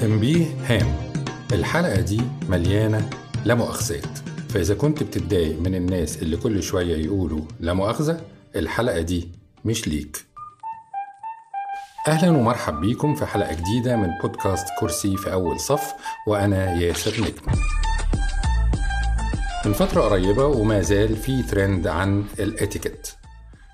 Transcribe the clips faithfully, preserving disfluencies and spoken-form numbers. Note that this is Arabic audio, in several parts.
تنبيه هام، الحلقة دي مليانة لا مؤاخذات، فإذا كنت بتتضايق من الناس اللي كل شوية يقولوا لا مؤاخذة، الحلقة دي مش ليك. أهلا ومرحب بيكم في حلقة جديدة من بودكاست كرسي في أول صف، وأنا ياسر نجم. من فترة قريبة وما زال في ترند عن الاتيكيت،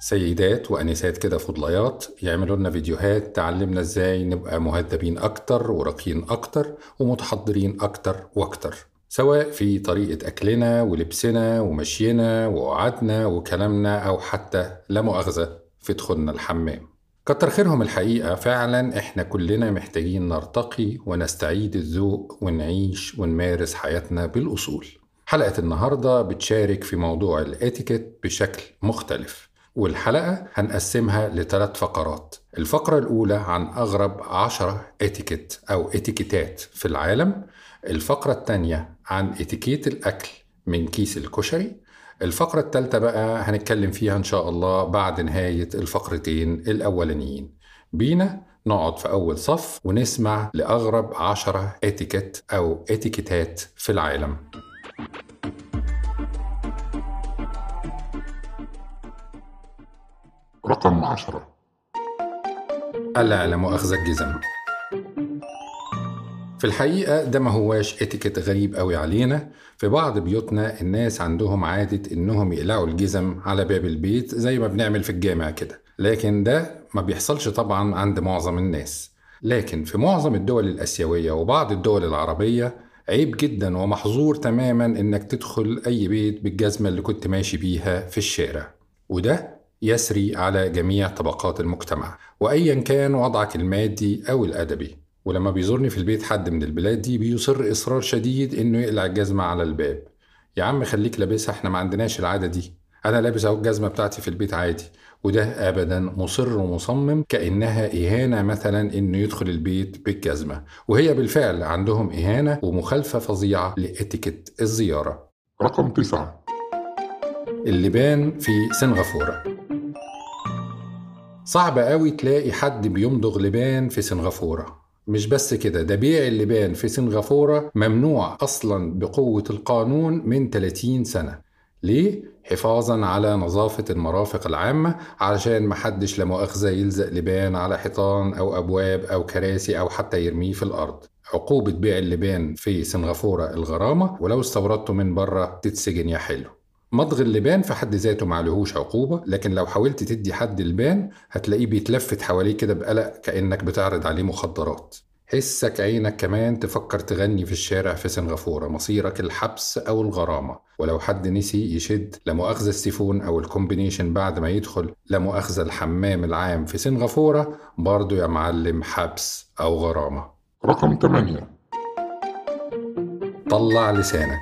سيدات وأنسات كده فضليات يعملوا لنا فيديوهات تعلمنا ازاي نبقى مهذبين أكتر وراقيين أكتر ومتحضرين أكتر وأكتر، سواء في طريقة أكلنا ولبسنا ومشينا وقعدنا وكلامنا أو حتى لا مؤاخذة في دخولنا الحمام. كتر خيرهم الحقيقة، فعلا احنا كلنا محتاجين نرتقي ونستعيد الذوق ونعيش ونمارس حياتنا بالأصول. حلقة النهاردة بتشارك في موضوع الاتيكيت بشكل مختلف، والحلقة هنقسمها لثلاث فقرات. الفقرة الأولى عن أغرب عشرة اتيكيت أو اتيكيتات في العالم، الفقرة الثانية عن اتيكيت الأكل من كيس الكشري، الفقرة الثالثة بقى هنتكلم فيها إن شاء الله بعد نهاية الفقرتين الأولانيين. بينا نقعد في أول صف ونسمع لأغرب عشرة اتيكيت أو اتيكيتات في العالم. رقم عشرة، ألا لا مؤاخذة الجزم. في الحقيقة ده ما هواش اتيكيت غريب قوي علينا، في بعض بيوتنا الناس عندهم عادة انهم يقلعوا الجزم على باب البيت زي ما بنعمل في الجامع كده، لكن ده ما بيحصلش طبعا عند معظم الناس. لكن في معظم الدول الآسيوية وبعض الدول العربية عيب جدا ومحظور تماما انك تدخل اي بيت بالجزمة اللي كنت ماشي بيها في الشارع، وده يسري على جميع طبقات المجتمع وأيا كان وضعك المادي أو الأدبي. ولما بيزورني في البيت حد من البلاد دي بيصر إصرار شديد إنه يقلع الجزمة على الباب. يا عم خليك لابسها، احنا ما عندناش العادة دي، أنا لابس أهو الجزمة بتاعتي في البيت عادي. وده أبدا مصر ومصمم كأنها إهانة مثلا إنه يدخل البيت بالجزمة، وهي بالفعل عندهم إهانة ومخالفة فظيعة لإتيكيت الزيارة. رقم تسعة، اللبان في سنغافورة. صعب قوي تلاقي حد بيمضغ لبان في سنغافورة، مش بس كده، ده بيع اللبان في سنغافورة ممنوع أصلا بقوة القانون من ثلاثين سنة. ليه؟ حفاظا على نظافة المرافق العامة، علشان محدش لا مؤاخذة يلزق لبان على حيطان أو أبواب أو كراسي أو حتى يرميه في الأرض. عقوبة بيع اللبان في سنغافورة الغرامة، ولو استوردته من بره تتسجن يا حلو. مضغ اللبان في حد ذاته معلهوش عقوبة، لكن لو حاولت تدي حد اللبان هتلاقيه بيتلفت حواليه كده بقلق كأنك بتعرض عليه مخدرات. حسك عينك كمان تفكر تغني في الشارع في سنغافورة، مصيرك الحبس أو الغرامة. ولو حد نسي يشد لمؤاخذة السيفون أو الكومبينيشن بعد ما يدخل لمؤاخذة الحمام العام في سنغافورة، برضو يا معلم حبس أو غرامة. رقم ثمانية، طلع لسانك.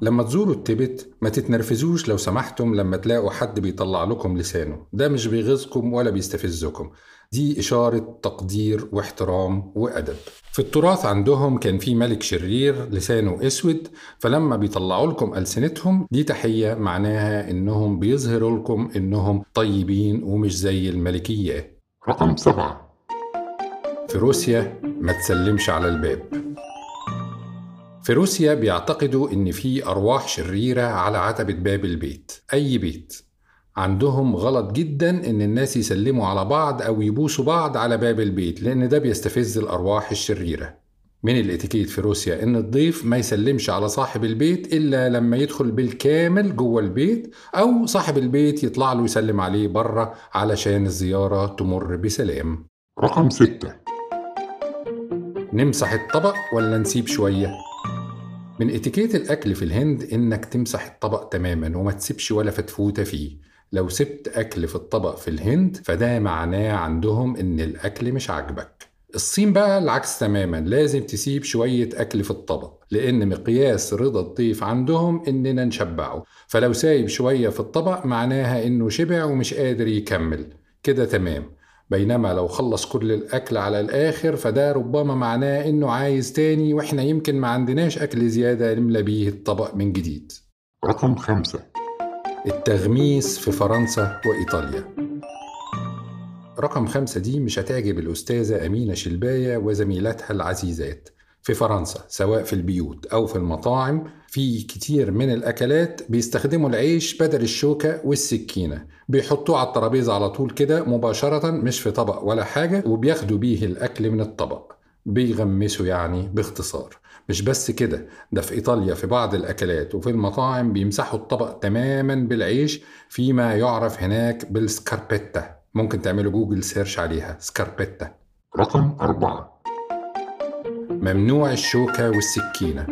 لما تزوروا التبت ما تتنرفزوش لو سمحتم لما تلاقوا حد بيطلع لكم لسانه، ده مش بيغيظكم ولا بيستفزكم، دي إشارة تقدير واحترام وأدب. في التراث عندهم كان في ملك شرير لسانه أسود، فلما بيطلعوا لكم ألسنتهم دي تحية، معناها إنهم بيظهروا لكم إنهم طيبين ومش زي الملكية. رقم سبعة، في روسيا ما تسلمش على الباب. في روسيا بيعتقدوا إن في أرواح شريرة على عتبة باب البيت، أي بيت. عندهم غلط جدا إن الناس يسلموا على بعض أو يبوسوا بعض على باب البيت، لأن ده بيستفز الأرواح الشريرة. من الاتيكيت في روسيا إن الضيف ما يسلمش على صاحب البيت إلا لما يدخل بالكامل جوه البيت، أو صاحب البيت يطلع له يسلم عليه بره علشان الزيارة تمر بسلام. رقم ستة، نمسح الطبق ولا نسيب شوية؟ من اتيكيت الأكل في الهند إنك تمسح الطبق تماماً وما تسيبش ولا فتفوتة فيه. لو سبت أكل في الطبق في الهند فده معناه عندهم إن الأكل مش عاجبك. الصين بقى العكس تماماً، لازم تسيب شوية أكل في الطبق، لأن مقياس رضا الضيف عندهم إننا نشبعه، فلو سايب شوية في الطبق معناها إنه شبع ومش قادر يكمل كده، تمام. بينما لو خلص كل الأكل على الآخر فده ربما معناه إنه عايز تاني، وإحنا يمكن ما عندناش أكل زيادة نملى بيه الطبق من جديد. رقم خمسة التغميس في فرنسا وإيطاليا. رقم خمسة دي مش هتعجب الأستاذة أمينة شلباية وزميلاتها العزيزات. في فرنسا سواء في البيوت أو في المطاعم في كتير من الأكلات بيستخدموا العيش بدل الشوكة والسكينة، بيحطوه على الترابيزة على طول كده مباشرة، مش في طبق ولا حاجة، وبياخدوا بيه الأكل من الطبق، بيغمسوا يعني باختصار. مش بس كده، ده في إيطاليا في بعض الأكلات وفي المطاعم بيمسحوا الطبق تماما بالعيش، فيما يعرف هناك بالسكاربيتا. ممكن تعملوا جوجل سيرش عليها سكاربيتا. رقم أربعة ممنوع الشوكة والسكينة.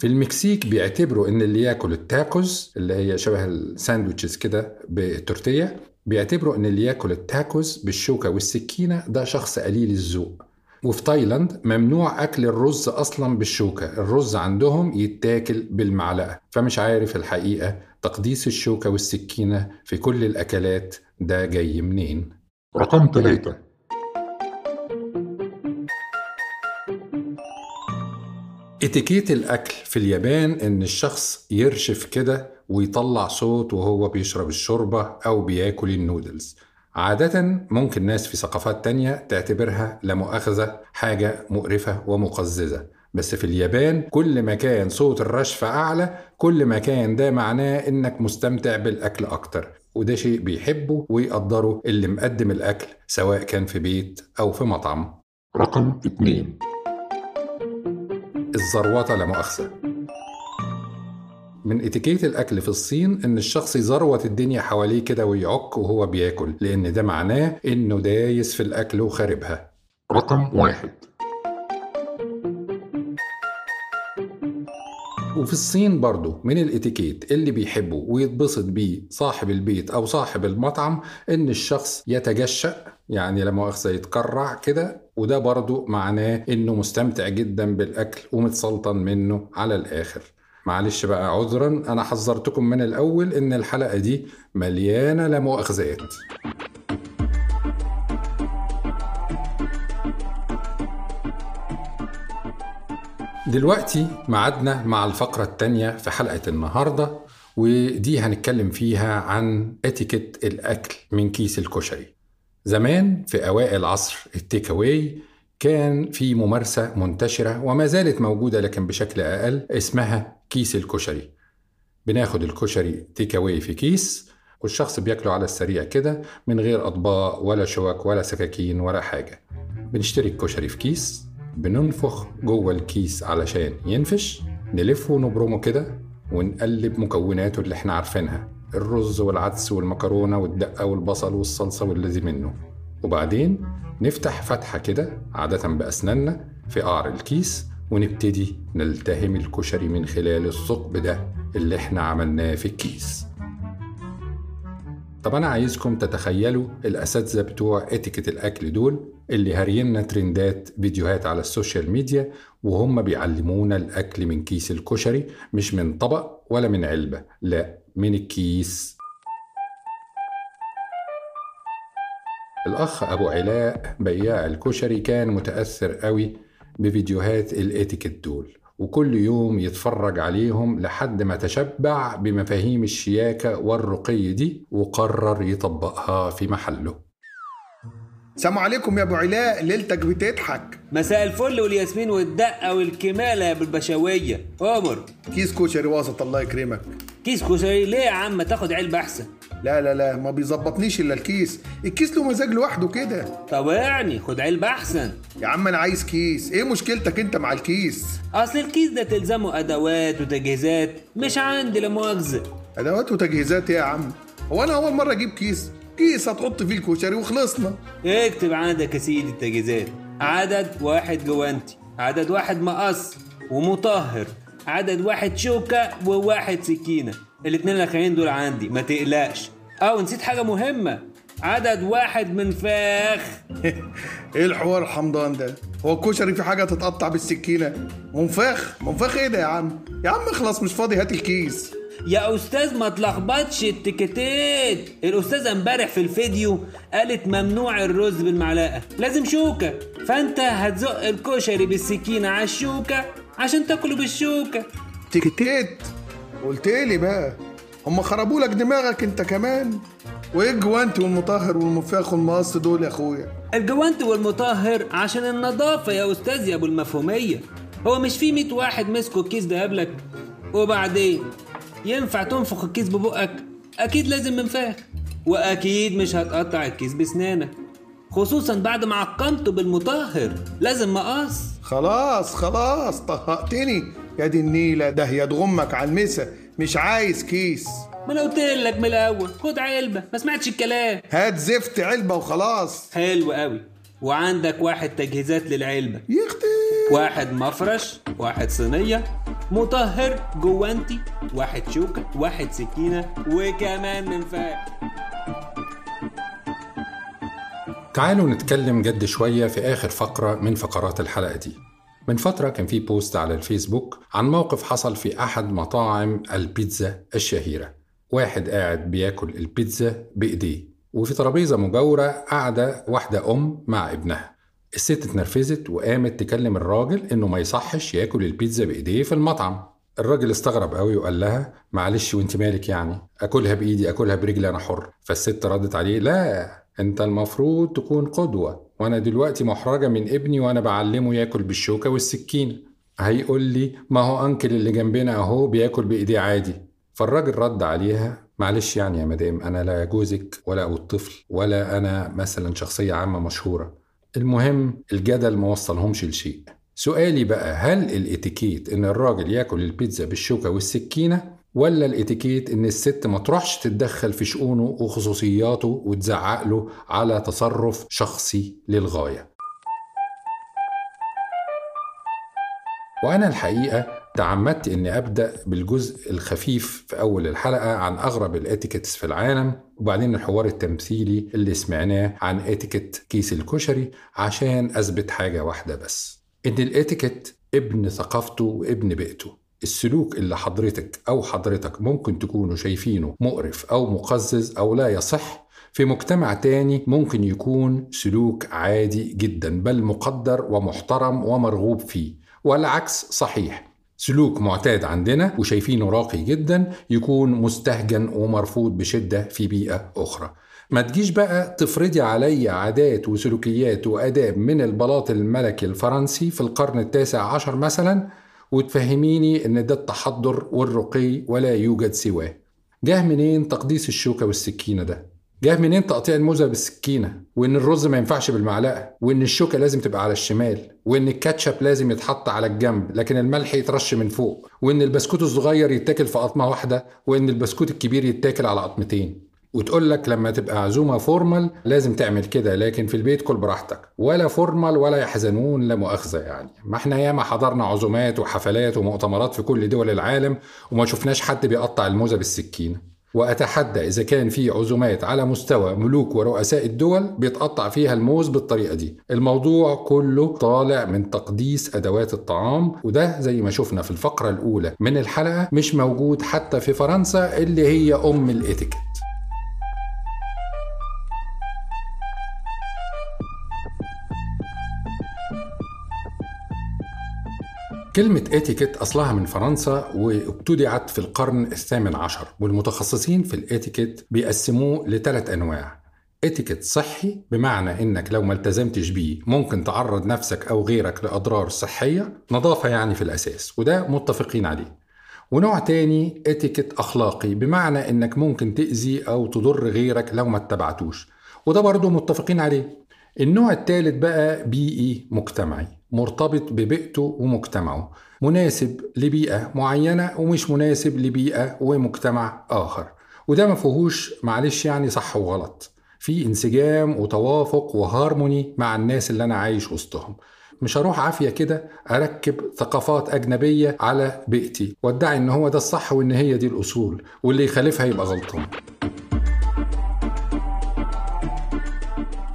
في المكسيك بيعتبروا إن اللي ياكل التاكوز اللي هي شبه الساندويتشز كده بالتورتية، بيعتبروا إن اللي ياكل التاكوز بالشوكة والسكينة ده شخص قليل الذوق. وفي تايلاند ممنوع أكل الرز أصلا بالشوكة، الرز عندهم يتاكل بالمعلقة. فمش عارف الحقيقة تقديس الشوكة والسكينة في كل الأكلات ده جاي منين. رقم ثلاثة اتيكيت الأكل. في اليابان إن الشخص يرشف كده ويطلع صوت وهو بيشرب الشوربة أو بياكل النودلز. عادة ممكن ناس في ثقافات تانية تعتبرها لمؤاخذة حاجة مقرفة ومقززة، بس في اليابان كل ما كان صوت الرشفة أعلى كل ما كان ده معناه إنك مستمتع بالأكل أكتر، وده شيء بيحبه ويقدره اللي مقدم الأكل سواء كان في بيت أو في مطعم. رقم اثنين الزروطة لمؤاخذة. من اتيكيت الأكل في الصين إن الشخص يزروط الدنيا حواليه كده ويعك وهو بياكل، لأن ده معناه إنه دايس في الأكل وخاربها. رقم واحد وفي الصين برضو من الاتيكيت اللي بيحبه ويتبسط بيه صاحب البيت أو صاحب المطعم إن الشخص يتجشأ، يعني لما أخذ يتكرع كده، وده برضو معناه إنه مستمتع جدا بالأكل ومتسلطن منه على الآخر. معلش بقى عذرا، أنا حذرتكم من الأول إن الحلقة دي مليانة لمؤاخذات. دلوقتي معدنا مع الفقرة التانية في حلقة النهاردة، ودي هنتكلم فيها عن اتيكيت الأكل من كيس الكشري. زمان في أوائل عصر التيكاوي كان في ممارسة منتشرة وما زالت موجودة لكن بشكل أقل، اسمها كيس الكشري. بناخد الكشري تيكاوي في كيس والشخص بياكله على السريع كده من غير أطباق ولا شوك ولا سكاكين ولا حاجة. بنشتري الكشري في كيس، بننفخ جوه الكيس علشان ينفش، نلفه ونبرمه كده ونقلب مكوناته اللي احنا عارفينها، الرز والعدس والمكرونة والدقة والبصل والصلصة واللي منه، وبعدين نفتح فتحة كده عادة بأسناننا في قعر الكيس ونبتدي نلتهم الكشري من خلال الثقب ده اللي احنا عملناه في الكيس. طب أنا عايزكم تتخيلوا الأساتذة بتوع اتيكيت الأكل دول اللي هرينا ترندات فيديوهات على السوشيال ميديا وهم بيعلمونا الأكل من كيس الكشري، مش من طبق ولا من علبة، لا من الكيس. الأخ أبو علاء بياع الكشري كان متأثر قوي بفيديوهات الاتيكيت دول، وكل يوم يتفرج عليهم لحد ما تشبع بمفاهيم الشياكة والرقي دي وقرر يطبقها في محله. سلام عليكم يا أبو علاء، ليلتك بتضحك. مساء الفل والياسمين والدقة والكمالة يا بالبشوية. عمر كيس كشري وسط الله يكرمك. كيس كشري ليه يا عم؟ تاخد علبة أحسن. لا لا لا، ما بيظبطنيش الا الكيس، الكيس له مزاج لوحده كده. طب يعني خد علبه احسن يا عم، انا عايز كيس. ايه مشكلتك انت مع الكيس؟ اصل الكيس ده تلزمه ادوات وتجهيزات مش عندي لا مؤاخذه. ادوات وتجهيزات يا عم؟ هو انا اول مره اجيب كيس؟ كيس هتحط فيه الكشري وخلصنا. اكتب عندك يا سيدي التجهيزات: عدد واحد جوانتي، عدد واحد مقص ومطهر، عدد واحد شوكه، وواحد سكينه. الاتنين الاخرين دول عندي ما تقلقش. اه نسيت حاجه مهمه، عدد واحد منفاخ. ايه الحوار الحمضان ده؟ هو الكشري في حاجه تتقطع بالسكينه؟ منفاخ منفاخ ايه ده يا عم؟ يا عم خلاص مش فاضي، هات الكيس يا استاذ. ما تلخبطش التيكيتات، الاستاذه امبارح في الفيديو قالت ممنوع الرز بالمعلقه لازم شوكه، فانت هتزق الكشري بالسكينه على الشوكه عشان تاكله بالشوكه. تيكيتات قلت لي بقى هم خربوا لك دماغك انت كمان. وايه الجوانت والمطهر والمفاخ والمقص دول يا اخويا؟ الجوانت والمطهر عشان النظافه يا استاذ يا ابو المفهوميه. هو مش في مية واحد مسكوا الكيس ده قبلك؟ وبعدين ينفع تنفخ الكيس ببقك؟ اكيد لازم منفاخ، واكيد مش هتقطع الكيس بسنانك، خصوصا بعد ما عقمته بالمطهر، لازم مقص. خلاص خلاص طهقتني يا دي النيله، ده هي تغمك على المسا، مش عايز كيس. ما انا قلت لك من الاول خد علبه، ما سمعتش الكلام، هات زفت علبه وخلاص. حلو قوي. وعندك واحد تجهيزات للعلبه يا اختي، واحد مفرش، واحد صينيه، مطهر، جوانتي، واحد شوكه، واحد سكينه، وكمان منفاخ. تعالوا نتكلم جد شويه في اخر فقره من فقرات الحلقه دي. من فترة كان في بوست على الفيسبوك عن موقف حصل في أحد مطاعم البيتزا الشهيرة. واحد قاعد بياكل البيتزا بإيديه، وفي ترابيزة مجاورة قاعدة واحدة أم مع ابنها. الست اتنرفزت وقامت تكلم الراجل إنه ما يصحش ياكل البيتزا بإيديه في المطعم. الراجل استغرب قوي وقال لها معلش وانت مالك يعني، أكلها بإيدي أكلها برجلي أنا حر. فالست ردت عليه لا أنت المفروض تكون قدوة، وأنا دلوقتي محرجة من ابني وأنا بعلمه يأكل بالشوكة والسكين، هيقول لي ما هو أنكل اللي جنبنا أهو بيأكل بإيديه عادي. فالراجل رد عليها معلش يعني يا مدام، أنا لا جوزك ولا الطفل ولا أنا مثلا شخصية عامة مشهورة. المهم الجدل ما وصلهمش لشيء. سؤالي بقى، هل الإتيكيت إن الراجل يأكل البيتزا بالشوكة والسكينة، ولا الاتيكيت ان الست ما تروحش تتدخل في شؤونه وخصوصياته وتزعق له على تصرف شخصي للغاية؟ وانا الحقيقة تعمدت اني ابدأ بالجزء الخفيف في اول الحلقة عن اغرب الاتيكيتس في العالم، وبعدين الحوار التمثيلي اللي سمعناه عن اتيكيت كيس الكشري، عشان اثبت حاجة واحدة بس، ان الاتيكيت ابن ثقافته وابن بيئته. السلوك اللي حضرتك أو حضرتك ممكن تكونوا شايفينه مقرف أو مقزز أو لا يصح، في مجتمع تاني ممكن يكون سلوك عادي جدا بل مقدر ومحترم ومرغوب فيه، والعكس صحيح، سلوك معتاد عندنا وشايفينه راقي جدا يكون مستهجن ومرفوض بشدة في بيئة أخرى. ما تجيش بقى تفرضي علي عادات وسلوكيات وأداب من البلاط الملكي الفرنسي في القرن التاسع عشر مثلا وتفهميني ان ده التحضر والرقي ولا يوجد سواه. جاه منين تقديس الشوكة والسكينة ده؟ جاه منين تقطيع الموزة بالسكينة؟ وان الرز ما ينفعش بالمعلقة؟ وان الشوكة لازم تبقى على الشمال؟ وان الكاتشب لازم يتحط على الجنب لكن الملح يترش من فوق؟ وان البسكوت الصغير يتاكل في قطمة واحدة وان البسكوت الكبير يتاكل على قطمتين؟ وتقول لك لما تبقى عزومة فورمال لازم تعمل كده، لكن في البيت كل براحتك، ولا فورمال ولا يحزنون، لا مؤاخذة يعني. ما احنا ياما حضرنا عزومات وحفلات ومؤتمرات في كل دول العالم وما شفناش حد بيقطع الموزة بالسكينة. وأتحدى إذا كان في عزومات على مستوى ملوك ورؤساء الدول بيتقطع فيها الموز بالطريقة دي. الموضوع كله طالع من تقديس أدوات الطعام، وده زي ما شفنا في الفقرة الأولى من الحلقة مش موجود حتى في فرنسا اللي هي أم الإتيكيت. كلمة اتيكيت أصلها من فرنسا وابتدعت في القرن الثامن عشر، والمتخصصين في الاتيكيت بيقسموه لثلاث أنواع. اتيكيت صحي بمعنى إنك لو ما التزمتش بيه ممكن تعرض نفسك أو غيرك لأضرار صحية، نظافة يعني في الأساس، وده متفقين عليه. ونوع تاني اتيكيت أخلاقي بمعنى إنك ممكن تأذي أو تضر غيرك لو ما اتبعتوش، وده برضو متفقين عليه. النوع الثالث بقى بيئي مجتمعي، مرتبط ببيئته ومجتمعه، مناسب لبيئة معينة ومش مناسب لبيئة ومجتمع آخر، وده ما فيهوش معلش يعني صح وغلط، في انسجام وتوافق وهارموني مع الناس اللي أنا عايش وسطهم. مش هروح عافية كده أركب ثقافات أجنبية على بيئتي وادعي إن هو ده الصح وإن هي دي الأصول، واللي يخالفها يبقى غلطان.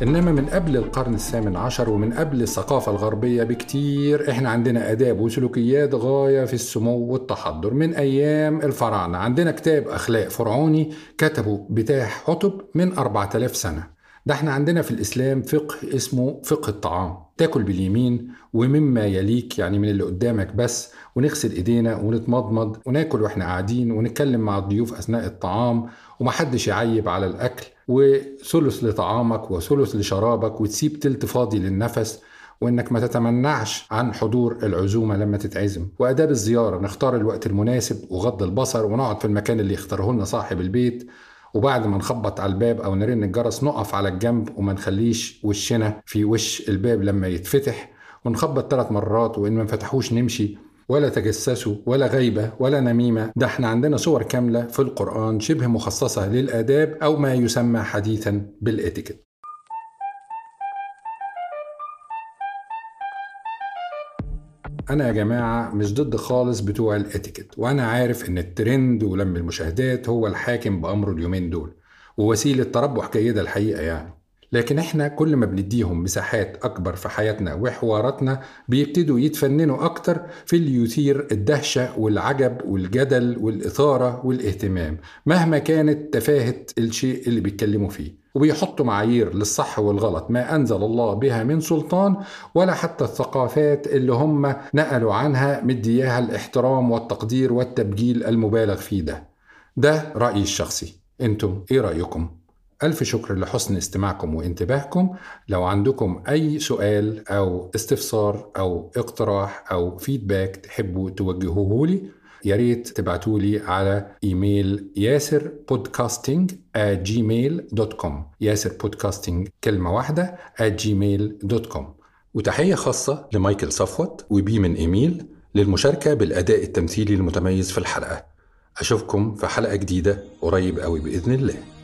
إنما من قبل القرن الثامن عشر ومن قبل الثقافة الغربية بكتير إحنا عندنا آداب وسلوكيات غاية في السمو والتحضر من أيام الفراعنة. عندنا كتاب أخلاق فرعوني كتبه بتاع حطب من أربعة آلاف سنة، ده احنا عندنا في الإسلام فقه اسمه فقه الطعام، تاكل باليمين ومما يليك، يعني من اللي قدامك بس، ونغسل ايدينا ونتمضمض وناكل واحنا قاعدين، ونتكلم مع الضيوف أثناء الطعام، ومحدش يعيب على الأكل، وثلث لطعامك وثلث لشرابك، وتسيب تلت فاضي للنفس، وإنك ما تتمنعش عن حضور العزومة لما تتعزم. وأداب الزيارة، نختار الوقت المناسب وغض البصر، ونقعد في المكان اللي يختاره لنا صاحب البيت، وبعد ما نخبط على الباب أو نرن الجرس نقف على الجنب وما نخليش وشنا في وش الباب لما يتفتح، ونخبط ثلاث مرات وإن ما فتحوش نمشي. ولا تجسسوا ولا غيبة ولا نميمة، ده احنا عندنا صور كاملة في القرآن شبه مخصصة للآداب أو ما يسمى حديثا بالإتيكيت. أنا يا جماعة مش ضد خالص بتوع الاتيكيت، وأنا عارف إن الترند ولم المشاهدات هو الحاكم بأمره اليومين دول، ووسيلة تربح جيدة الحقيقة يعني، لكن إحنا كل ما بنديهم مساحات أكبر في حياتنا وحواراتنا بيبتدوا يتفننوا أكتر في اللي يثير الدهشة والعجب والجدل والإثارة والاهتمام مهما كانت تفاهة الشيء اللي بيتكلموا فيه، وبيحطوا معايير للصح والغلط ما أنزل الله بها من سلطان، ولا حتى الثقافات اللي هم نقلوا عنها مدياها الاحترام والتقدير والتبجيل المبالغ فيه. ده ده رأيي الشخصي، أنتم إيه رأيكم؟ ألف شكر لحسن استماعكم وانتباهكم. لو عندكم أي سؤال أو استفسار أو اقتراح أو فيدباك تحبوا توجهوه لي، ياريت تبعتولي على إيميل ياسر بودكاستينج at gmail dot com، ياسر بودكاستينج كلمة واحدة at gmail dot com. وتحية خاصة لمايكل صفوت وبي من إيميل للمشاركة بالأداء التمثيلي المتميز في الحلقة. أشوفكم في حلقة جديدة قريب قوي بإذن الله.